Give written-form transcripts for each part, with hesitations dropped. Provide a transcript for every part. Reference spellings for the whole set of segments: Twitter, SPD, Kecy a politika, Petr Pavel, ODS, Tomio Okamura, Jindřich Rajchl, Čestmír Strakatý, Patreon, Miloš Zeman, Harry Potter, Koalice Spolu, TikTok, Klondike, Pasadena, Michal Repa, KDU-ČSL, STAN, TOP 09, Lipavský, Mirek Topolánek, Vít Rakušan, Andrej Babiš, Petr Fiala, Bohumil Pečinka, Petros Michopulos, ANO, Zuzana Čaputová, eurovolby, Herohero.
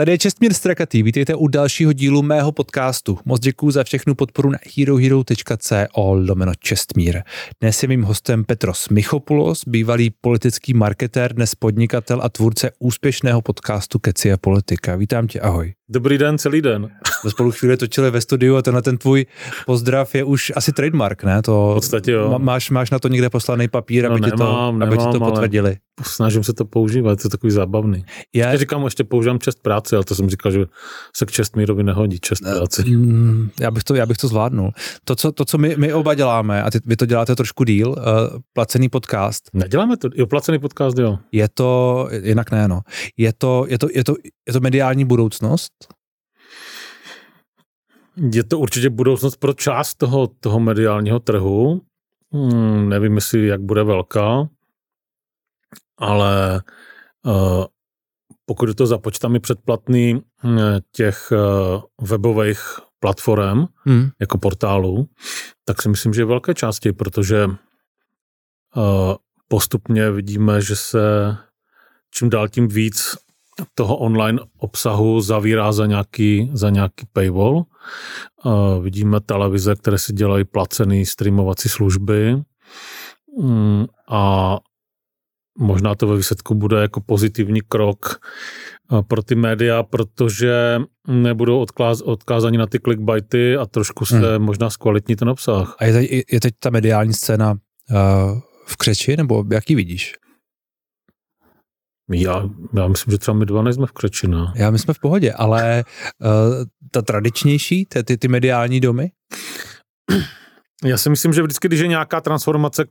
Tady je Čestmír Strakatý, vítejte u dalšího dílu mého podcastu. Moc děkuju za všechnu podporu na herohero.co/Čestmír. Dnes je mým hostem Petros Michopulos, bývalý politický marketér, dnes podnikatel a tvůrce úspěšného podcastu Kecy a politika. Vítám tě, ahoj. Dobrý den, celý den. My spolu chvíli točili ve studiu a tenhle ten tvůj pozdrav je už asi trademark, ne? To v podstatě jo. Máš na to někde poslaný papír, aby ti to potvrdili. Snažím se to používat, to je takový zábavný. Já říkám, ještě používám čest práce, ale to jsem říkal, že se k Čestmírovi nehodí čest práce. Já bych to zvládnul. To, co my oba děláme, a vy to děláte trošku díl, placený podcast. Neděláme to, jo, placený podcast, jo. Je to, jinak ne, no. Je to mediální budoucnost? Je to určitě budoucnost pro část toho mediálního trhu. Nevím, jestli jak bude velká, ale pokud to započtám i předplatný těch webových platform, jako portálů, tak si myslím, že je velké části, protože postupně vidíme, že se čím dál tím víc toho online obsahu zavírá za nějaký paywall. Vidíme televize, které si dělají placené streamovací služby a možná to ve výsledku bude jako pozitivní krok pro ty média, protože nebudou odkázaní na ty clickbaity a trošku se možná zkvalitní ten obsah. A je teď ta mediální scéna v křeči, nebo jak ji vidíš? Já myslím, že třeba my dva nejsme v křeči, no. My jsme v pohodě, ale ta tradičnější, ty mediální domy? Já si myslím, že vždycky, když je nějaká transformace,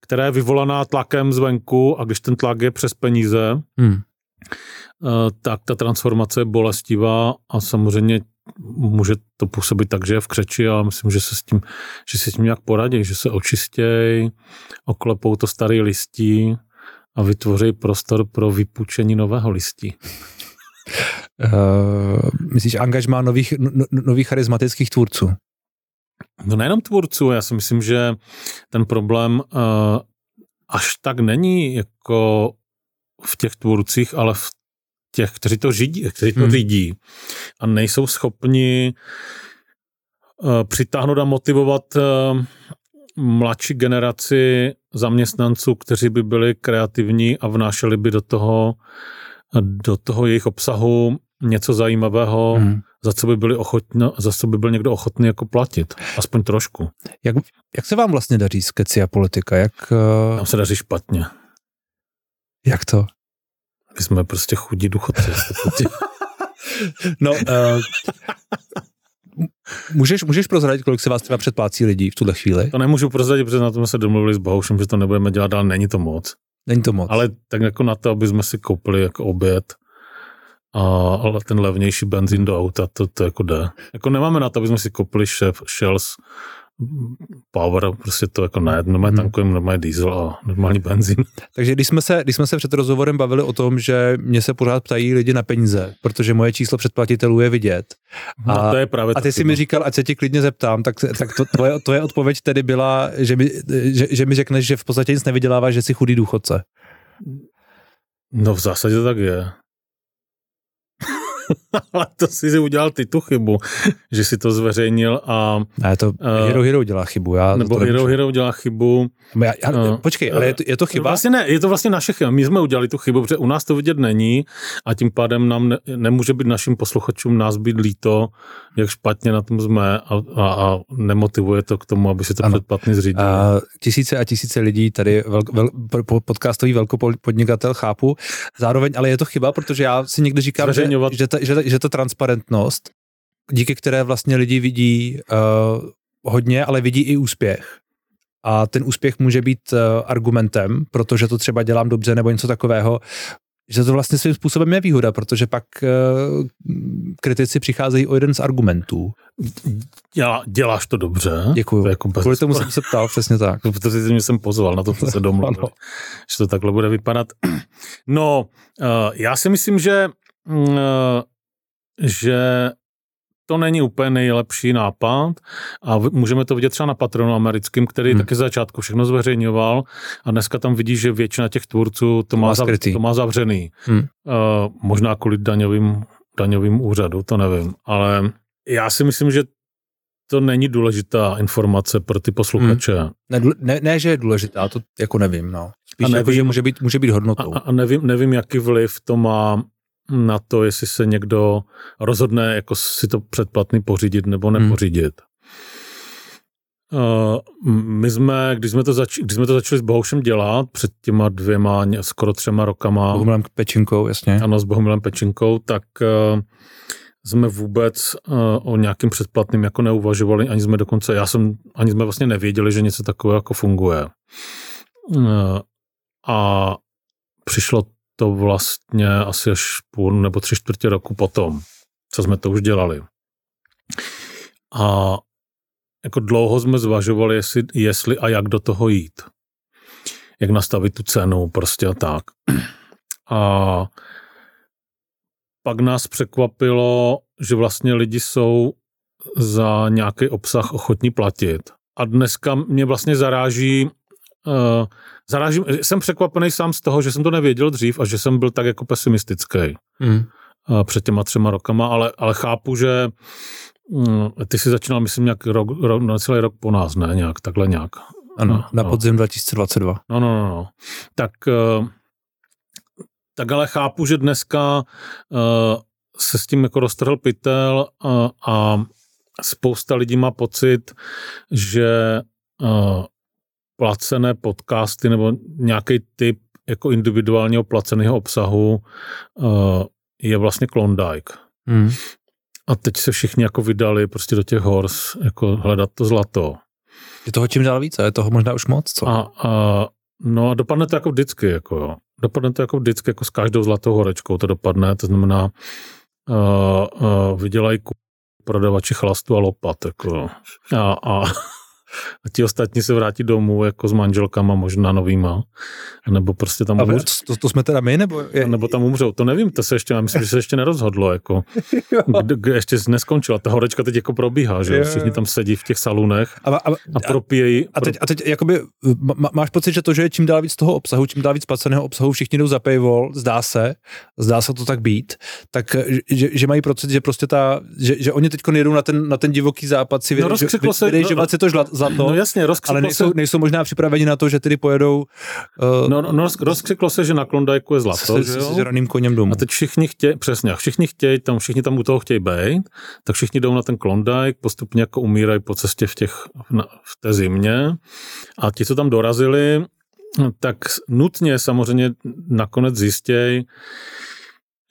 která je vyvolaná tlakem zvenku a když ten tlak je přes peníze, tak ta transformace je bolestivá a samozřejmě může to působit tak, že je v křeči, ale myslím, že se s tím nějak poradí, že se očistějí, oklepou to starý listí a vytvoří prostor pro vypůjčení nového listí. Myslíš angažmá nových charismatických tvůrců? No nejenom tvůrců, já si myslím, že ten problém až tak není jako v těch tvůrcích, ale v těch, kteří to řídí, a nejsou schopni přitáhnout a motivovat mladší generaci zaměstnanců, kteří by byli kreativní a vnášeli by do toho jejich obsahu něco zajímavého, za co by byl někdo ochotný jako platit. Aspoň trošku. Jak se vám vlastně daří s Kecy a politika? Nám se daří špatně. Jak to? My jsme prostě chudí důchodci. No, můžeš prozradit, kolik se vás třeba předplácí lidí v tuhle chvíli? To nemůžu prozradit, protože na tom se domluvili s Bohoušem, že to nebudeme dělat, ale není to moc. Ale tak jako na to, aby jsme si koupili jako oběd, ale ten levnější benzín do auta, to jako jde. Jako nemáme na to, aby jsme si koupili Shells Power, prostě to jako ne, normálně tankujeme, normálně diesel a normální benzín. Takže když jsme se před rozhovorem bavili o tom, že mě se pořád ptají lidi na peníze, protože moje číslo předplatitelů je vidět. A to je právě a ty si mi říkal, ať se ti klidně zeptám, tak tvoje odpověď tedy byla, že mi řekneš, že v podstatě nic nevyděláváš, že jsi chudý důchodce. No v zásadě to tak je. Ale to si udělal ty tu chybu, že si to zveřejnil a... Ne, to Hero dělá chybu. Hero dělá chybu. Počkej, ale je to chyba? Vlastně ne, je to vlastně naše chyba. My jsme udělali tu chybu, protože u nás to vidět není a tím pádem nám nemůže být našim posluchačům nás být líto, jak špatně na tom jsme a nemotivuje to k tomu, aby se to předplatný zřídilo. Tisíce a tisíce lidí, tady podcastový velkopodnikatel, chápu. Zároveň, ale je to chyba, protože já si někdy říkám, že ta transparentnost, díky které vlastně lidi vidí hodně, ale vidí i úspěch. A ten úspěch může být argumentem, protože to třeba dělám dobře nebo něco takového, že to vlastně svým způsobem je výhoda, protože pak kritici přicházejí o jeden z argumentů. Děláš to dobře. Děkuju. To je jako kvůli tomu jsem se ptal, přesně tak. Protože mě jsem pozval, na to se domluvili. Ano. Že to takhle bude vypadat. No, já si myslím, že to není úplně nejlepší nápad a můžeme to vidět třeba na Patronu americkém, který taky z začátku všechno zveřejňoval a dneska tam vidíš, že většina těch tvůrců to má zavřený. Možná kvůli daňovým úřadu, to nevím, ale já si myslím, že to není důležitá informace pro ty posluchače. Ne, že je důležitá, to jako nevím, no. Spíš nevím, jako, že může být hodnotou. A nevím, jaký vliv to má na to, jestli se někdo rozhodne jako si to předplatný pořídit nebo nepořídit. My jsme, když jsme to začali s Bohušem dělat před těma 2, skoro 3 rokama. Bohumilem Pečinkou, jasně. Ano, s Bohumilem Pečinkou, tak jsme vůbec o nějakým předplatným jako neuvažovali, ani jsme vlastně nevěděli, že něco takového jako funguje. A přišlo to vlastně asi až půl nebo 3/4 roku potom, co jsme to už dělali. A jako dlouho jsme zvažovali, jestli a jak do toho jít. Jak nastavit tu cenu prostě a tak. A pak nás překvapilo, že vlastně lidi jsou za nějaký obsah ochotní platit. A dneska mě vlastně zaráží, jsem překvapený sám z toho, že jsem to nevěděl dřív a že jsem byl tak jako pesimistický před těma 3 rokama, ale chápu, že ty jsi začínal, myslím, nějak celý rok po nás, ne? Nějak, takhle nějak. Ano, na podzim 2022. No. Tak ale chápu, že dneska se s tím jako roztrhl pytel a spousta lidí má pocit, že placené podcasty nebo nějaký typ jako individuálního placeného obsahu je vlastně Klondike. A teď se všichni jako vydali prostě do těch hors, jako hledat to zlato. Je toho čím dál více, je toho možná už moc, co? No a dopadne to jako vždycky, jako jo. Dopadne to jako vždycky, jako s každou zlatou horečkou to dopadne, to znamená vydělají prodavači chlastu a lopat, jako a ti ostatní se vrátí domů jako s manželkama možná novýma, nebo prostě tam umřou. To jsme teda my, nebo? Nebo tam umřou, to nevím, myslím, že se ještě nerozhodlo, jako. Ještě neskončila, ta horečka teď jako probíhá, že jo? Všichni tam sedí v těch salunech a propíjejí. A teď jakoby, máš pocit, že to, že je čím dál víc toho obsahu, čím dál víc placeného obsahu, všichni jdou za paywall, zdá se to tak být, tak, že mají pocit, že prostě že oni teď jedou na ten divoký západ si zlato, no jasně, ale nejsou možná připraveni na to, že tedy pojedou... rozkřiklo se, že na Klondajku je zlato, s raným koněm domů. A teď všichni tam u toho chtějí být, tak všichni jdou na ten Klondajk, postupně jako umírají po cestě v té zimě a ti, co tam dorazili, tak nutně samozřejmě nakonec zjistějí,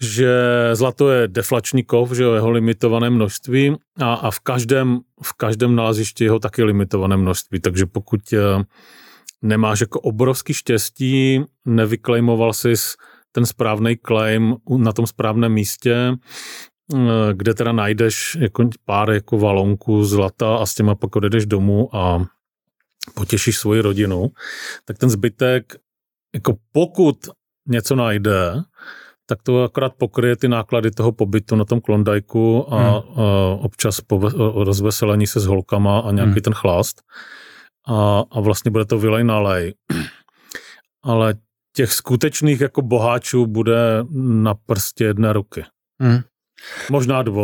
že zlato je deflační kov, že jeho limitované množství a v každém nalezišti jeho taky limitované množství, takže pokud nemáš jako obrovský štěstí, nevyklejmoval sis ten správný claim na tom správném místě, kde teda najdeš jako pár jako valonků zlata a s těma pak odjedeš domů a potěšíš svoji rodinu, tak ten zbytek, jako pokud něco najde, tak to akorát pokryje ty náklady toho pobytu na tom Klondajku a občas rozveselení se s holkama a nějaký ten chlast. A vlastně bude to vylej na lej. Ale těch skutečných jako boháčů bude na prstě jedné ruky. Možná 2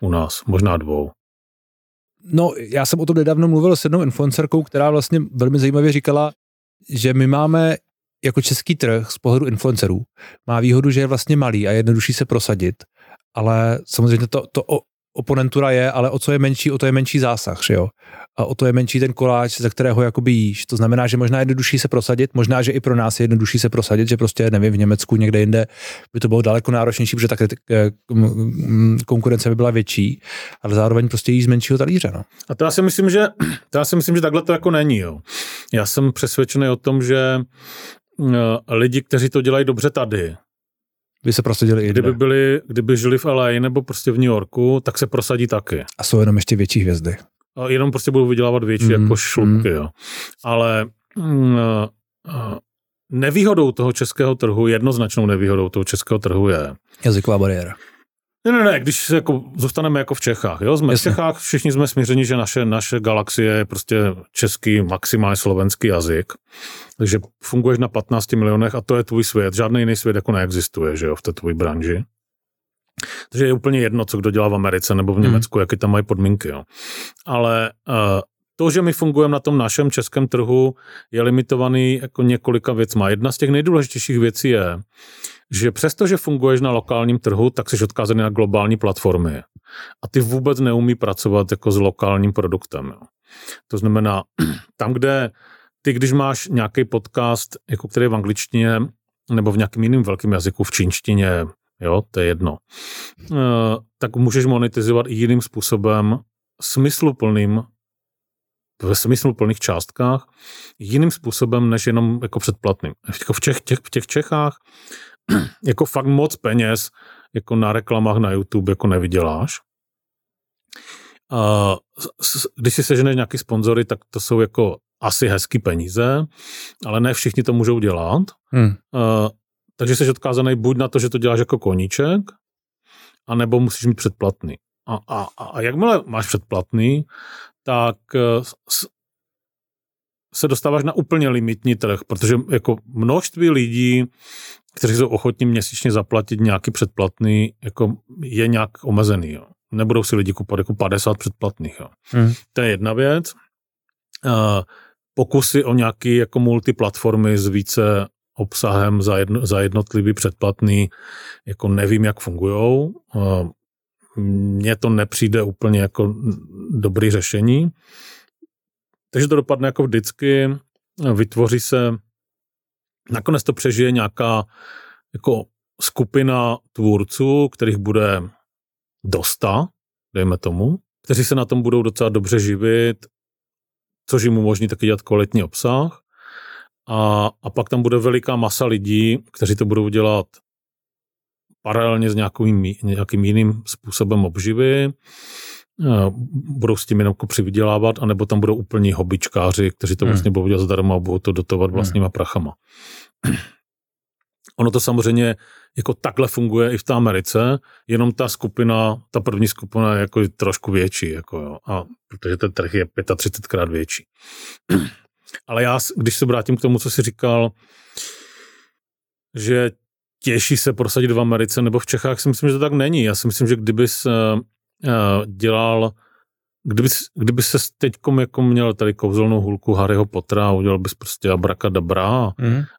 u nás, možná 2. No, já jsem o tom nedávno mluvil s jednou influencerkou, která vlastně velmi zajímavě říkala, že my máme jako český trh z pohledu influencerů má výhodu, že je vlastně malý a jednodušší se prosadit, ale samozřejmě to oponentura je, ale o co je menší, o to je menší zásah, že jo? A o to je menší ten koláč, ze kterého jakoby jíš. To znamená, že možná je jednodušší se prosadit, možná, že i pro nás je jednodušší se prosadit, že prostě, nevím, v Německu někde jinde by to bylo daleko náročnější, protože ta konkurence by byla větší, ale zároveň prostě jí z menšího talíře, no. A to já si myslím, že takhle to jako není, jo. Já jsem přesvědčený o tom, že lidi, kteří to dělají dobře tady, by se prosadili i jinde. Kdyby žili v LA nebo prostě v New Yorku, tak se prosadí taky. A jsou jenom ještě větší hvězdy. A jenom prostě budou vydělávat větší jako šlupky, jo. Ale nevýhodou toho českého trhu, jednoznačnou nevýhodou toho českého trhu je jazyková bariéra. Ne, když se jako zůstaneme jako v Čechách, jo, jsme v Čechách, všichni jsme smířeni, že naše galaxie je prostě český, maximálně slovenský jazyk, takže funguješ na 15 milionech a to je tvůj svět, žádný jiný svět jako neexistuje, že jo, v té tvojí branži. Takže je úplně jedno, co kdo dělá v Americe nebo v Německu, jaké tam mají podmínky, jo. Ale to, že my fungujeme na tom našem českém trhu, je limitovaný jako několika věcma. Jedna z těch nejdůležitějších věcí je, že přestože funguješ na lokálním trhu, tak jsi odkázaný na globální platformy. A ty vůbec neumí pracovat jako s lokálním produktem. Jo. To znamená, tam, kde ty, když máš nějaký podcast, jako který je v angličtině nebo v nějakým jiným velkým jazyku, v čínštině, jo, to je jedno, tak můžeš monetizovat i jiným způsobem, smysluplným, ve smysluplných částkách, jiným způsobem, než jenom jako předplatným. Jako v těch Čechách jako fakt moc peněz jako na reklamách na YouTube jako nevyděláš. Když si seženeš nějaký sponzory, tak to jsou jako asi hezký peníze, ale ne všichni to můžou dělat. Takže jsi odkázaný buď na to, že to děláš jako koníček, anebo musíš mít předplatný. A jakmile máš předplatný, tak se dostáváš na úplně limitní trh, protože jako množství lidí, kteří jsou ochotní měsíčně zaplatit nějaký předplatný, jako je nějak omezený. Jo. Nebudou si lidi kupovat jako 50 předplatných. Jo. To je jedna věc. Pokusy o nějaký jako multiplatformy s více obsahem za jednotlivý předplatný, jako nevím, jak fungujou. Mně to nepřijde úplně jako dobrý řešení. Takže to dopadne jako vždycky, vytvoří se, nakonec to přežije nějaká jako skupina tvůrců, kterých bude 100, dejme tomu, kteří se na tom budou docela dobře živit, což jim umožní taky dělat kvalitní obsah. A pak tam bude veliká masa lidí, kteří to budou dělat paralelně s nějakým jiným způsobem obživy, budou s tím jenom přivydělávat, anebo tam budou úplní hobbyčkáři, kteří to vlastně budou dělat zdarma a budou to dotovat vlastníma prachama. Ono to samozřejmě jako takhle funguje i v té Americe, jenom ta skupina, ta první skupina je jako trošku větší, jako jo, a protože ten trh je 35krát větší. Ale já, když se vrátím k tomu, co jsi říkal, že těší se prosadit v Americe nebo v Čechách, si myslím, že to tak není. Já si myslím, že kdyby se teďkom jako měl tady kouzelnou hůlku Harryho Pottera, udělal bys prostě abrakadabra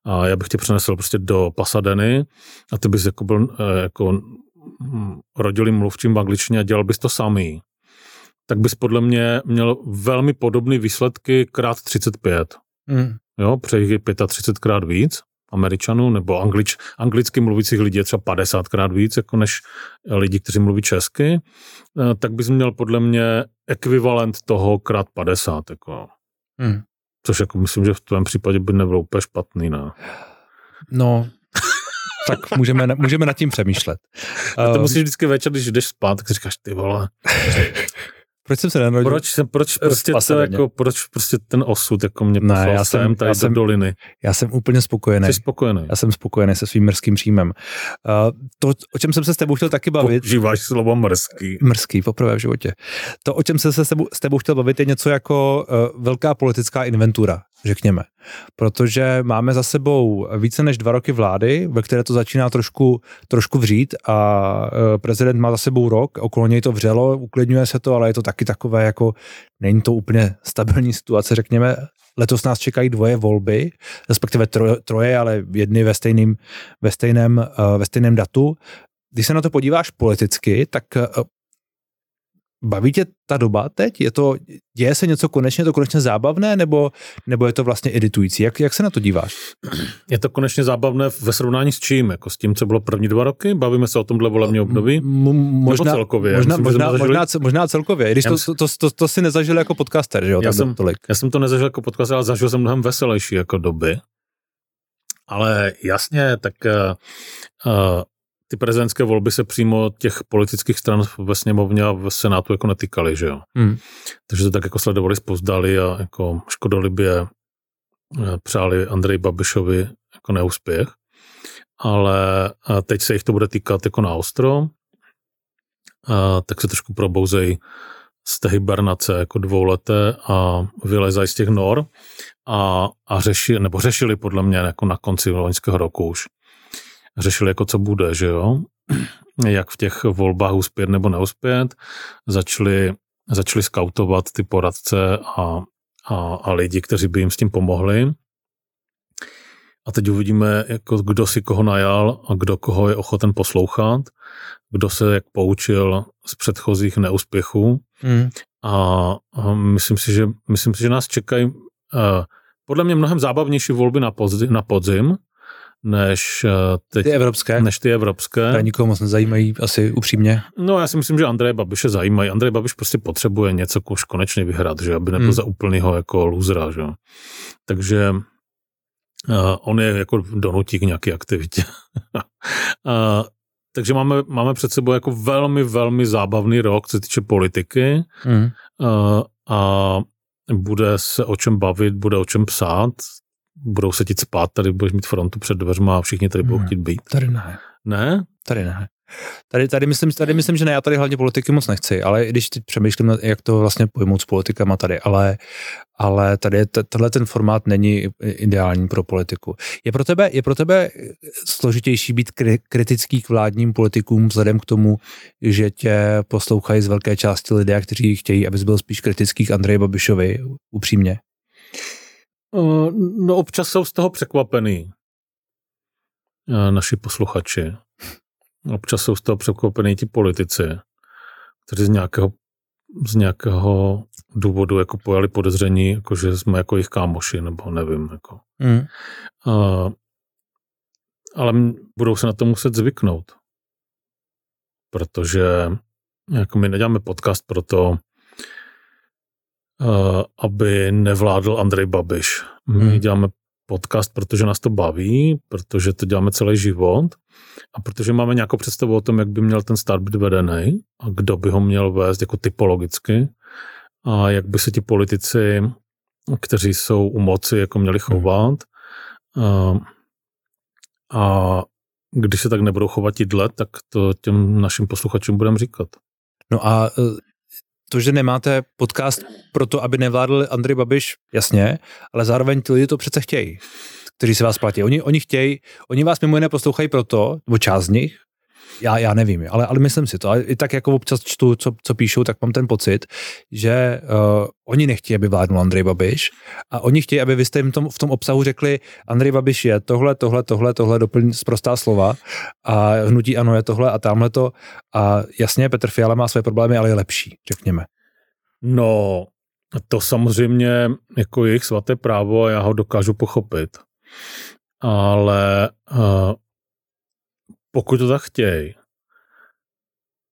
a já bych tě přenesl prostě do Pasadeny a ty bys jako byl jako rodilým mluvčím v angličtině a dělal bys to samý. Tak bys podle mě měl velmi podobné výsledky krát 35. Jo, přeji 35 krát víc Američanů, nebo anglicky mluvících lidí je třeba 50krát víc, jako než lidi, kteří mluví česky, tak bys měl podle mě ekvivalent toho krát 50. Jako. Což jako myslím, že v tvém případě by nebylo úplně špatný. Ne? No, tak můžeme nad tím přemýšlet. To musíš vždycky večer, když jdeš spát, tak říkáš, ty vole. Proč jsem se nenarodil? Proč prostě ten osud jako mě poslal sem tady do doliny? Já jsem úplně spokojený. Jsi spokojený? Já jsem spokojený se svým mrzkým příjmem. To, o čem jsem se s tebou chtěl taky bavit... Používáš slovo mrzký. Mrzký, poprvé v životě. To, o čem jsem se s tebou chtěl bavit, je něco jako velká politická inventura, řekněme. Protože máme za sebou více než 2 roky vlády, ve které to začíná trošku vřít a prezident má za sebou rok, okolo něj to vřelo, uklidňuje se to, ale je to taky takové jako, není to úplně stabilní situace, řekněme. Letos nás čekají 2 volby, respektive troje, ale jedny ve stejném datu. Když se na to podíváš politicky, tak baví tě ta doba teď? Děje se něco konečně zábavné, nebo je to vlastně iritující? Jak se na to díváš? Je to konečně zábavné ve srovnání s čím? Jako s tím, co bylo první 2 roky? Bavíme se o tomhle volební období? Možná celkově. Možná celkově, když to si nezažil jako podcaster, že jo? Já jsem to nezažil jako podcaster, ale zažil jsem mnohem veselější jako doby. Ale jasně, tak... ty prezidentské volby se přímo těch politických stran ve sněmovně a v senátu jako netýkaly, že jo. Takže to tak jako sledovali, spozdali a jako škodolibě přáli Andreji Babišovi jako neúspěch. Ale teď se jich to bude týkat jako naostro. tak se trošku probouzejí z té hibernace jako dvouleté a vylezají z těch nor a řešili podle mě jako na konci loňského roku už. Řešili jako co bude, že jo? Jak v těch volbách uspět nebo neuspět. Začali skautovat ty poradce a lidi, kteří by jim s tím pomohli. A teď uvidíme, jako kdo si koho najal a kdo koho je ochoten poslouchat, kdo se jak poučil z předchozích neúspěchů. A myslím si, že nás čekají podle mě mnohem zábavnější volby na podzim, než teď, ty evropské. Tady nikoho moc nezajímají, asi upřímně. No já si myslím, že Andreje Babiše zajímají. Andrej Babiš prostě potřebuje něco už konečně vyhrát, že aby nebyl za úplnýho jako lůzra, že. Takže on je jako donutí k nějaké aktivitě. Takže máme před sebou jako velmi, velmi zábavný rok, co se týče politiky. A bude se o čem bavit, bude o čem psát. Budou se ti spát, tady budeš mít frontu před dveřma a všichni tady budou chtít být. Tady ne. Ne? Tady ne. Tady myslím, že ne, já tady hlavně politiky moc nechci, ale i když teď přemýšlím, jak to vlastně pojmout s politikama tady, ale tady tenhle ten formát není ideální pro politiku. Je pro tebe složitější být kritický k vládním politikům vzhledem k tomu, že tě poslouchají z velké části lidé, kteří chtějí, abys byl spíš kritický k Andreji Babišovi, upřímně? No občas jsou z toho překvapený naši posluchači. Občas jsou z toho překvapený ti politici, kteří z nějakého důvodu jako pojali podezření, jako že jsme jako jejich kámoši, nebo nevím. Jako. Ale budou se na to muset zvyknout. Protože jako my neděláme podcast proto, aby nevládl Andrej Babiš. My děláme podcast, protože nás to baví, protože to děláme celý život a protože máme nějakou představu o tom, jak by měl ten stát být vedený a kdo by ho měl vést jako typologicky a jak by se ti politici, kteří jsou u moci, jako měli chovat a když se tak nebudou chovat tídle, tak to těm našim posluchačům budeme říkat. No a to, že nemáte podcast proto, aby nevládl Andrej Babiš, jasně, ale zároveň ti lidi to přece chtějí, kteří se vás platí. Oni vás mimo jiné poslouchají proto, nebo část z nich, já nevím, ale myslím si to. A i tak jako občas čtu, co píšou, tak mám ten pocit, že oni nechtějí, aby vládnul Andrej Babiš a oni chtějí, aby vy jste jim v tom obsahu řekli, Andrej Babiš je tohle, doplň sprostá slova a hnutí ANO je tohle a tamhleto a jasně, Petr Fiala má své problémy, ale je lepší, řekněme. No, to samozřejmě jako jejich svaté právo a já ho dokážu pochopit, ale pokud to tak chtějí,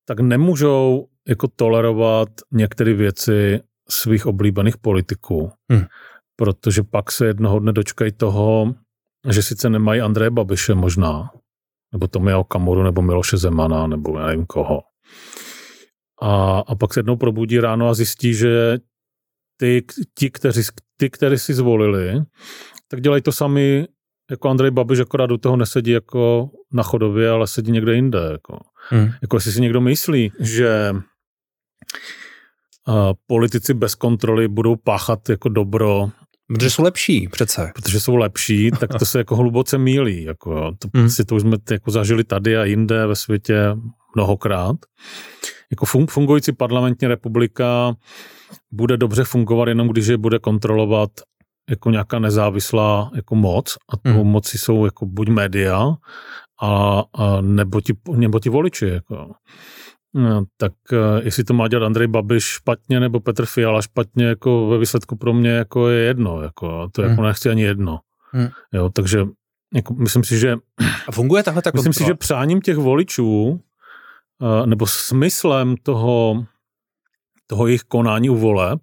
tak nemůžou jako tolerovat některé věci svých oblíbených politiků, protože pak se jednoho dne dočkají toho, že sice nemají Andreje Babiše možná, nebo Tomia Okamuru, nebo Miloše Zemana, nebo já nevím koho. A pak se jednou probudí ráno a zjistí, že ti, kteří si zvolili, tak dělají to sami, jako Andrej Babiš akorát do toho nesedí jako na chodově, ale sedí někde jinde. Jako jestli si někdo myslí, že politici bez kontroly budou páchat jako dobro. Protože jsou lepší přece. Protože jsou lepší, tak to se jako hluboce mýlí. Jako, to už jsme jako zažili tady a jinde ve světě mnohokrát. Jako fungující parlamentní republika bude dobře fungovat jenom, když je bude kontrolovat jako nějaká nezávislá jako moc a tou moci jsou jako buď média a nebo ti voliči. Jako. No, tak jestli to má dělat Andrej Babiš špatně nebo Petr Fiala špatně, jako ve výsledku pro mě jako je jedno. Jako, to jako nechci ani jedno. Jo, takže jako, myslím si, že a funguje tahle ta kontrola? Myslím si, že přáním těch voličů nebo smyslem toho jejich konání u voleb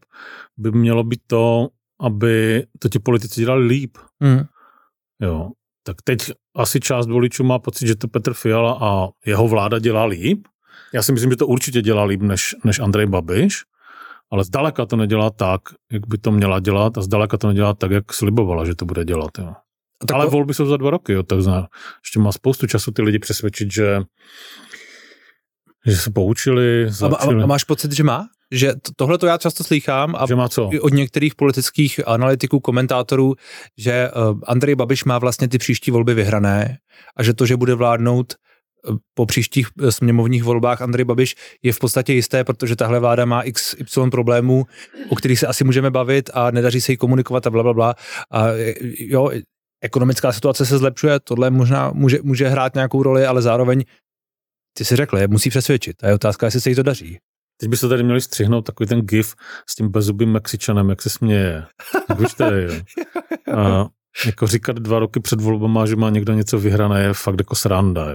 by mělo být to, aby to ti politici dělali líp. Jo. Tak teď asi část voličů má pocit, že to Petr Fiala a jeho vláda dělá líp. Já si myslím, že to určitě dělá líp než Andrej Babiš, ale zdaleka to nedělá tak, jak by to měla dělat a zdaleka to nedělá tak, jak slibovala, že to bude dělat. Jo. Ale volby jsou za 2 roky, jo, tak ještě má spoustu času ty lidi přesvědčit, Že se poučili, začali. A máš pocit, že má? Že tohle to já často slýchám a od některých politických analytiků, komentátorů, že Andrej Babiš má vlastně ty příští volby vyhrané a že to, že bude vládnout po příštích sněmovních volbách Andrej Babiš, je v podstatě jisté, protože tahle vláda má XY problémů, o kterých se asi můžeme bavit a nedaří se jí komunikovat a blablabla. A jo, ekonomická situace se zlepšuje, tohle možná může hrát nějakou roli, ale zároveň ty si řekl, je musí přesvědčit. A je otázka, jestli se jí to daří. Teď by se tady měli střihnout takový ten gif s tím bezubým Mexičanem, jak se směje. Jako říkat 2 roky před volbama, že má někdo něco vyhrané, je fakt jako sranda.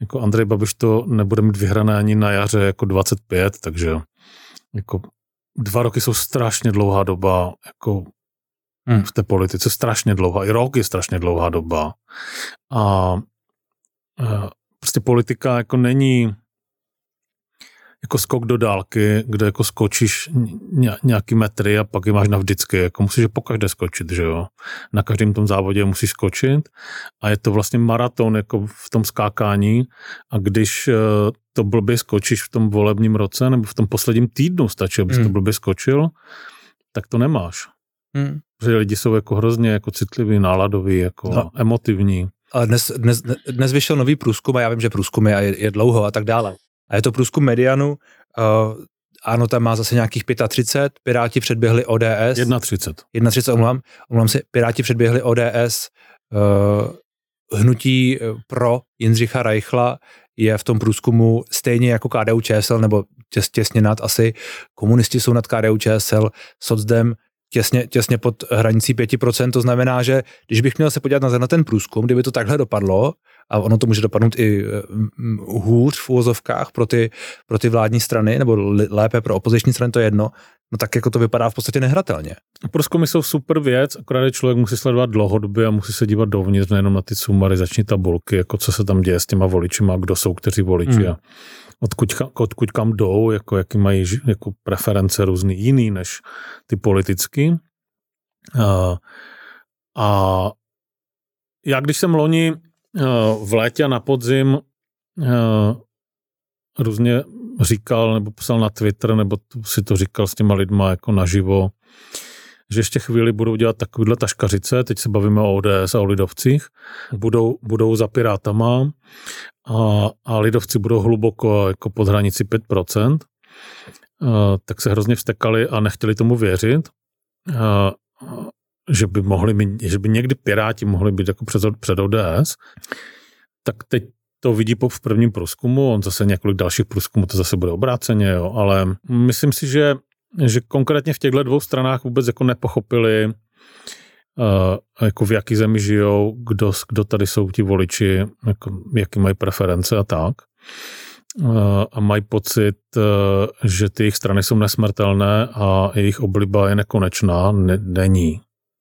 Jako Andrej Babiš to nebude mít vyhrané ani na jaře jako 25, takže jako 2 roky jsou strašně dlouhá doba jako v té politice, strašně dlouhá. I rok je strašně dlouhá doba. A prostě politika jako není jako skok do dálky, kde jako skočíš nějaký metry a pak je máš navždycky. Jako musíš po každé skočit, že jo. Na každém tom závodě musíš skočit a je to vlastně maraton jako v tom skákání a když to blbě skočíš v tom volebním roce nebo v tom posledním týdnu stačí, abys to blbě skočil, tak to nemáš. Protože lidi jsou jako hrozně jako citliví, náladoví, jako emotivní. A dnes vyšel nový průzkum a já vím, že průzkumy a je dlouho a tak dále. A je to průzkum Medianu, ANO tam má zase nějakých 35, Piráti předběhli ODS. 31, omlouvám se, Piráti předběhli ODS, hnutí pro Jindřicha Rajchla je v tom průzkumu stejně jako KDU ČSL, nebo těsně nad asi, komunisti jsou nad KDU ČSL, socdem těsně pod hranicí 5%, to znamená, že když bych měl se podívat na ten průzkum, kdyby to takhle dopadlo, a ono to může dopadnout i hůř v uvozovkách pro ty vládní strany, nebo lépe pro opoziční strany, to je jedno, no tak jako to vypadá v podstatě nehratelně. Průzkumy jsou super věc, akorát člověk musí sledovat dlouhodobě a musí se dívat dovnitř, nejenom na ty sumarizační tabulky, jako co se tam děje s těma voličima, kdo jsou kteří voliči a odkud kam jdou, jako jaký mají jako preference různý jiný než ty politický. A já když jsem loni v létě a na podzim různě říkal nebo psal na Twitter, nebo si to říkal s těma lidma jako naživo, že ještě chvíli budou dělat takovýhle taškařice, teď se bavíme o ODS a o lidovcích, budou za pirátama a lidovci budou hluboko jako pod hranici 5%, tak se hrozně vztekali a nechtěli tomu věřit, že by někdy piráti mohli být jako před ODS, tak teď to vidí v prvním průzkumu, on zase několik dalších průzkumů, to zase bude obráceně, jo, ale myslím si, že konkrétně v těchto 2 stranách vůbec jako nepochopili, jako v jaký zemi žijou, kdo tady jsou ti voliči, jako, jaký mají preference a tak. A mají pocit, že ty jejich strany jsou nesmrtelné a jejich obliba je nekonečná.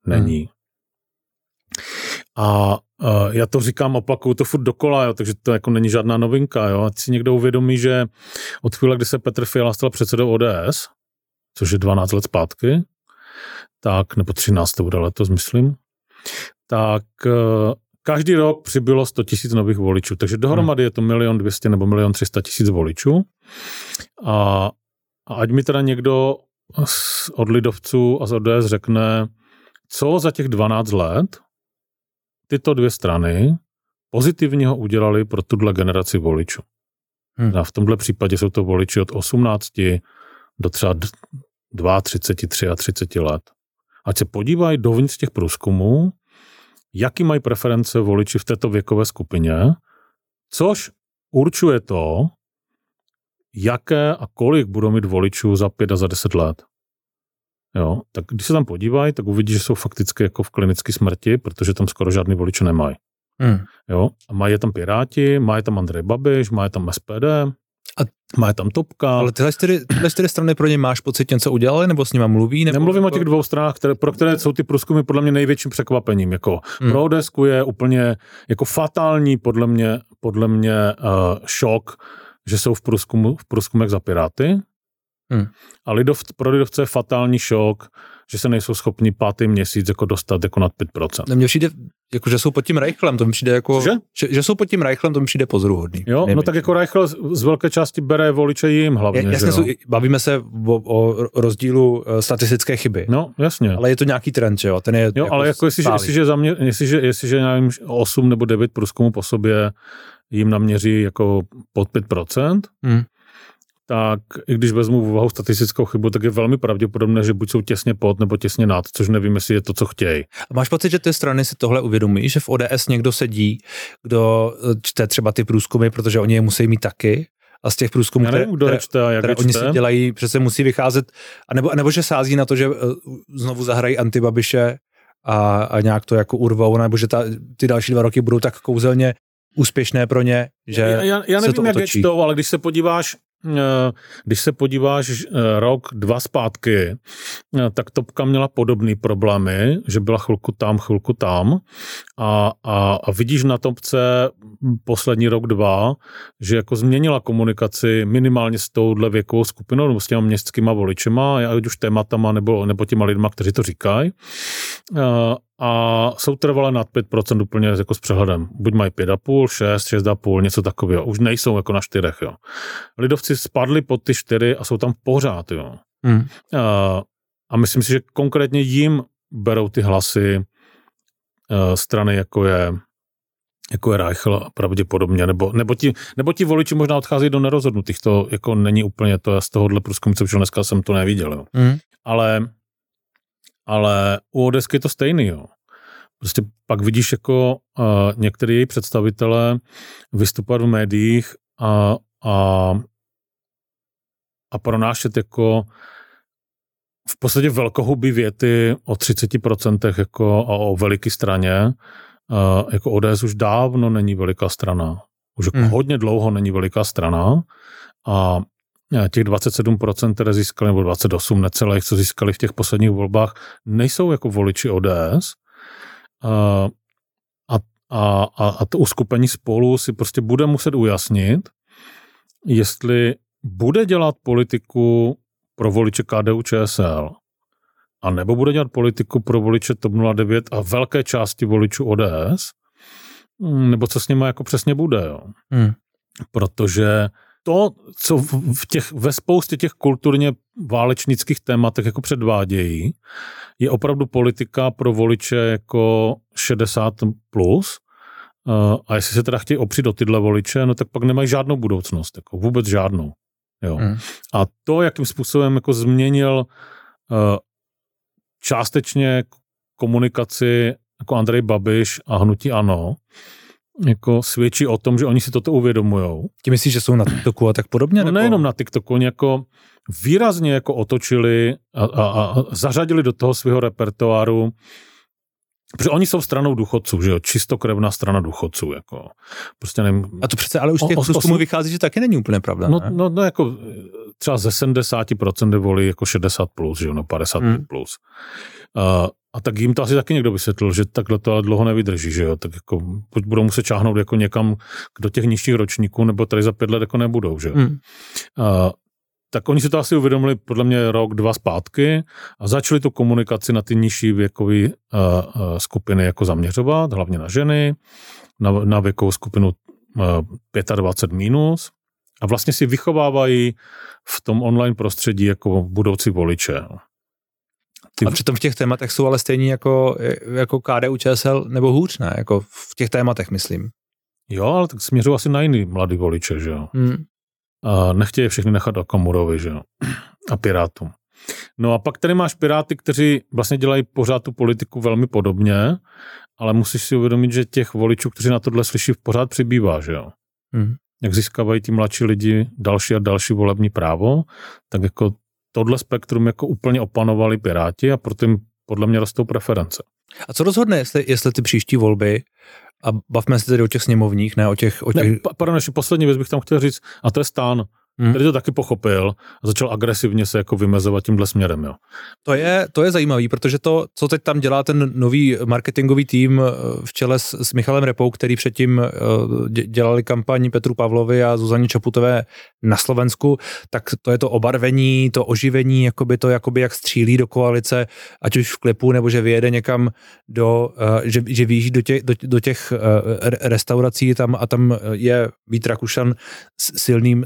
Není. A já to říkám, opakuju to furt dokola, jo, takže to jako není žádná novinka. Jo. Ať si někdo uvědomí, že od chvíle, kdy se Petr Fiala stal předsedou ODS, což je 12 let zpátky, tak, nebo 13 to bude letos, myslím, tak každý rok přibylo 100 000 nových voličů, takže dohromady je to 1 200 000 nebo 1 300 000 voličů. A ať mi teda někdo od lidovců a z ODS řekne, co za těch 12 let tyto 2 strany pozitivního udělali pro tuhle generaci voličů. A v tomhle případě jsou to voliči od 18 do třeba 32, 33 let. Ať se podívají dovnitř těch průzkumů, jaký mají preference voliči v této věkové skupině, což určuje to, jaké a kolik budou mít voličů za 5 a za 10 let. Jo, tak když se tam podívají, tak uvidí, že jsou fakticky jako v klinické smrti, protože tam skoro žádný voliče nemají. Jo, a mají je tam Piráti, mají tam Andrej Babiš, mají tam SPD, mají tam Topka. Ale tyhle čtyři strany pro ně máš pocit něco udělali, nebo s nima mluví? Nemluvím o těch 2 stranách, pro které jsou ty průzkumy podle mě největším překvapením. Jako pro Odesku je úplně jako fatální podle mě šok, že jsou v průzkumech za Piráty. A pro lidovce je fatální šok, že se nejsou schopni pátý měsíc jako dostat jako nad 5%. Ne, mně přijde, jako, že jsou pod tím Reichlem, to mi přijde jako... Že jsou pod tím Reichlem, to mi přijde pozoruhodný. Jo, nejméně. No tak jako Reichl z velké části bere voliče jim hlavně. Jasně, bavíme se o rozdílu statistické chyby. No, jasně. Ale je to nějaký trend, že jo? Ten je jo, jako ale jako jestliže nevím, 8 nebo 9 průzkumů po sobě jim naměří jako pod 5%, tak i když vezmu v úvahu statistickou chybu, tak je velmi pravděpodobné, že buď jsou těsně pod nebo těsně nad, což nevím, jestli je to, co chtějí. A máš pocit, že ty strany si tohle uvědomí, že v ODS někdo sedí, kdo čte třeba ty průzkumy, protože oni je musí mít taky? A z těch průzkumů, které oni si dělají, přece musí vycházet, anebo že sází na to, že znovu zahrají antibabiše a nějak to jako urvou, nebo že ty další 2 roky budou tak kouzelně úspěšné pro ně, že já nevím, se to otočí. Ale když se podíváš rok, 2 zpátky, tak Topka měla podobné problémy, že byla chvilku tam a vidíš na Topce poslední rok, 2, že jako změnila komunikaci minimálně s touhle věkovou skupinou nebo s těma městskýma voličema, ať už tématama nebo těma lidma, kteří to říkají. A jsou trvalé nad 5% úplně jako s přehledem. Buď mají 5,5, 6, 6,5, něco takového. Už nejsou jako na 4, jo. Lidovci spadli pod ty 4 a jsou tam pořád, jo. A myslím si, že konkrétně jim berou ty hlasy strany, jako je Reichl pravděpodobně, nebo ti voliči možná odchází do nerozhodnutých. To jako není úplně to, já z tohohle průzkumu, co přišel dneska, jsem to neviděl, jo. Ale u ODSky je to stejný, jo. Prostě pak vidíš jako některé její představitele vystupovat v médiích a pronášet jako v podstatě velkohubý věty o 30% jako a o veliké straně. Jako ODS už dávno není veliká strana. Už jako hodně dlouho není veliká strana a těch 27%, které získali, nebo 28 necelých, co získali v těch posledních volbách, nejsou jako voliči ODS. A to uskupení Spolu si prostě bude muset ujasnit, jestli bude dělat politiku pro voliče KDU-ČSL, a nebo bude dělat politiku pro voliče TOP 09 a velké části voličů ODS, nebo co s nimi jako přesně bude. Jo. Protože to, co ve spoustě těch kulturně válečnických tématech jako předvádějí, je opravdu politika pro voliče jako 60+, a jestli se teda chtějí opřít do tyhle voliče, no tak pak nemají žádnou budoucnost, jako vůbec žádnou. Jo. A to, jakým způsobem jako změnil částečně komunikaci jako Andrej Babiš a hnutí ANO, jako svědčí o tom, že oni si toto uvědomujou. Ty myslíš, že jsou na TikToku a tak podobně? No nejenom na TikToku, oni jako výrazně jako otočili a zařadili do toho svého repertoáru, protože oni jsou stranou důchodců, že jo, čistokrevná strana důchodců, jako prostě nevím. A to přece, ale už těch průzkumů vychází, že taky není úplně pravda, ne? No jako třeba ze 70% volí jako 60+, že jo, no 55+. A tak jim to asi taky někdo vysvětlil, že takhle to ale dlouho nevydrží, že jo, tak jako buď budou muset čáhnout jako někam do těch nižších ročníků, nebo tady za 5 let jako nebudou, že jo. Tak oni si to asi uvědomili podle mě rok, 2 zpátky a začali tu komunikaci na ty nižší věkové skupiny jako zaměřovat, hlavně na ženy, na věkovou skupinu 25 minus, a vlastně si vychovávají v tom online prostředí jako budoucí voliče. A přitom v těch tématech jsou ale stejní jako KDU-ČSL nebo hůř, ne? Jako v těch tématech, myslím. Jo, ale tak směřují asi na jiný mladý voliče, že jo. A nechtějí všechny nechat Okamurovi, že jo, a Pirátům. No a pak tady máš Piráty, kteří vlastně dělají pořád tu politiku velmi podobně, ale musíš si uvědomit, že těch voličů, kteří na tohle slyší, pořád přibývá, že jo. Jak získávají ti mladší lidi další a další volební právo, tak jako tohle spektrum jako úplně opanovali Piráti a proto jim podle mě rostou preference. A co rozhodne, jestli ty příští volby, a bavme se tedy o těch sněmovních, ne o těch... Pardon, ještě poslední věc bych tam chtěl říct, a to je STAN. Tady to taky pochopil a začal agresivně se jako vymezovat tímhle směrem. Jo. To je zajímavý, protože to, co teď tam dělá ten nový marketingový tým v čele s Michalem Repou, který předtím dělali kampaň Petru Pavlovi a Zuzaně Čaputové na Slovensku, tak to je to obarvení, to oživení, jakoby jak střílí do koalice, ať už v klipu, nebo že vyjede někam že vyjíždí do těch restaurací tam je Vít Rakušan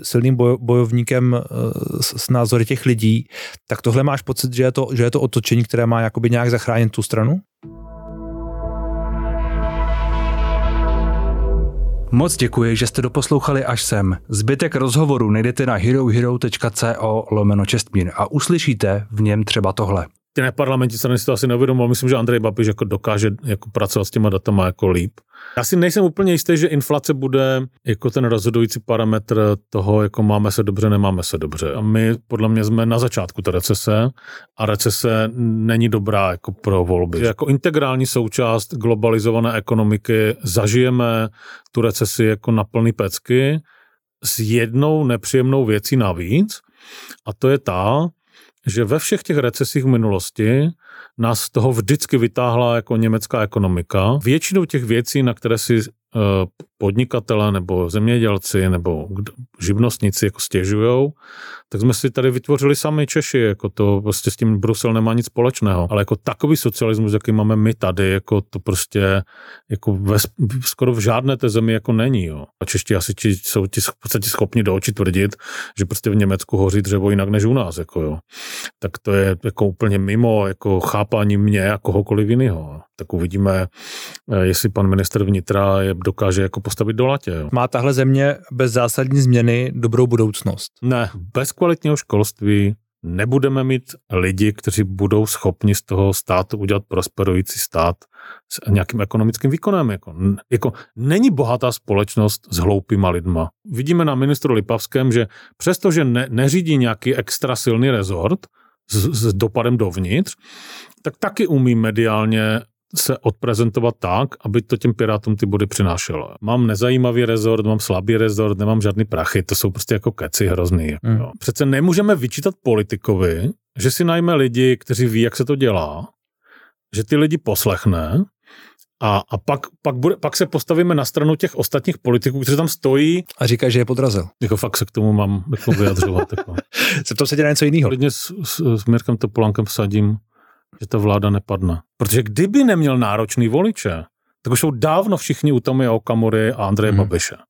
silným bojovníkem s názory těch lidí, tak tohle máš pocit, že je to otočení, které má jakoby nějak zachránit tu stranu? Moc děkuji, že jste doposlouchali až sem. Zbytek rozhovoru najdete na herohero.co/Čestmír a uslyšíte v něm třeba tohle. Ty neparlamentní strany si to asi neuvědomují, myslím, že Andrej Babiš jako dokáže jako pracovat s těma datama jako líp. Já si nejsem úplně jistý, že inflace bude jako ten rozhodující parametr toho, jako máme se dobře, nemáme se dobře. A my podle mě jsme na začátku té recese a recese není dobrá jako pro volby. Jako integrální součást globalizované ekonomiky zažijeme tu recesi jako na plný pecky s jednou nepříjemnou věcí navíc a to je ta, že ve všech těch recesích v minulosti nás z toho vždycky vytáhla jako německá ekonomika. Většinou těch věcí, na které si podnikatele nebo zemědělci nebo živnostníci jako stěžujou, tak jsme si tady vytvořili sami Češi, jako to prostě s tím Brusel nemá nic společného, ale jako takový socialismus, jaký máme my tady, jako to prostě jako skoro v žádné té zemi jako není, jo. A Čeští asi jsou ti v podstatě schopni do očí tvrdit, že prostě v Německu hoří dřevo jinak než u nás, jako jo. Tak to je jako úplně mimo jako chápání mě a kohokoliv jiného. Tak uvidíme, jestli pan ministr vnitra je dokáže jako postavit do latě. Jo. Má tahle země bez zásadní změny dobrou budoucnost? Ne, bez kvalitního školství nebudeme mít lidi, kteří budou schopni z toho státu udělat prosperující stát s nějakým ekonomickým výkonem. Jako není bohatá společnost s hloupýma lidma. Vidíme na ministru Lipavském, že přestože neřídí nějaký extra silný rezort s dopadem dovnitř, tak taky umí mediálně se odprezentovat tak, aby to těm pirátům ty body přinášelo. Mám nezajímavý rezort, mám slabý rezort, nemám žádný prachy, to jsou prostě jako keci hrozný. Jo. Přece nemůžeme vyčítat politikovi, že si najme lidi, kteří ví, jak se to dělá, že ty lidi poslechne a pak se postavíme na stranu těch ostatních politiků, kteří tam stojí. A říkají, že je podrazil. Jako fakt se k tomu mám jako vyjadřovat. Jako. Zeptám se tě na něco jiného. Lidně s Mirkem Topolánkem vsadím, že ta vláda nepadne. Protože kdyby neměl náročný voliče, tak už jsou dávno všichni u Tomia Okamury a Andreje Babiše.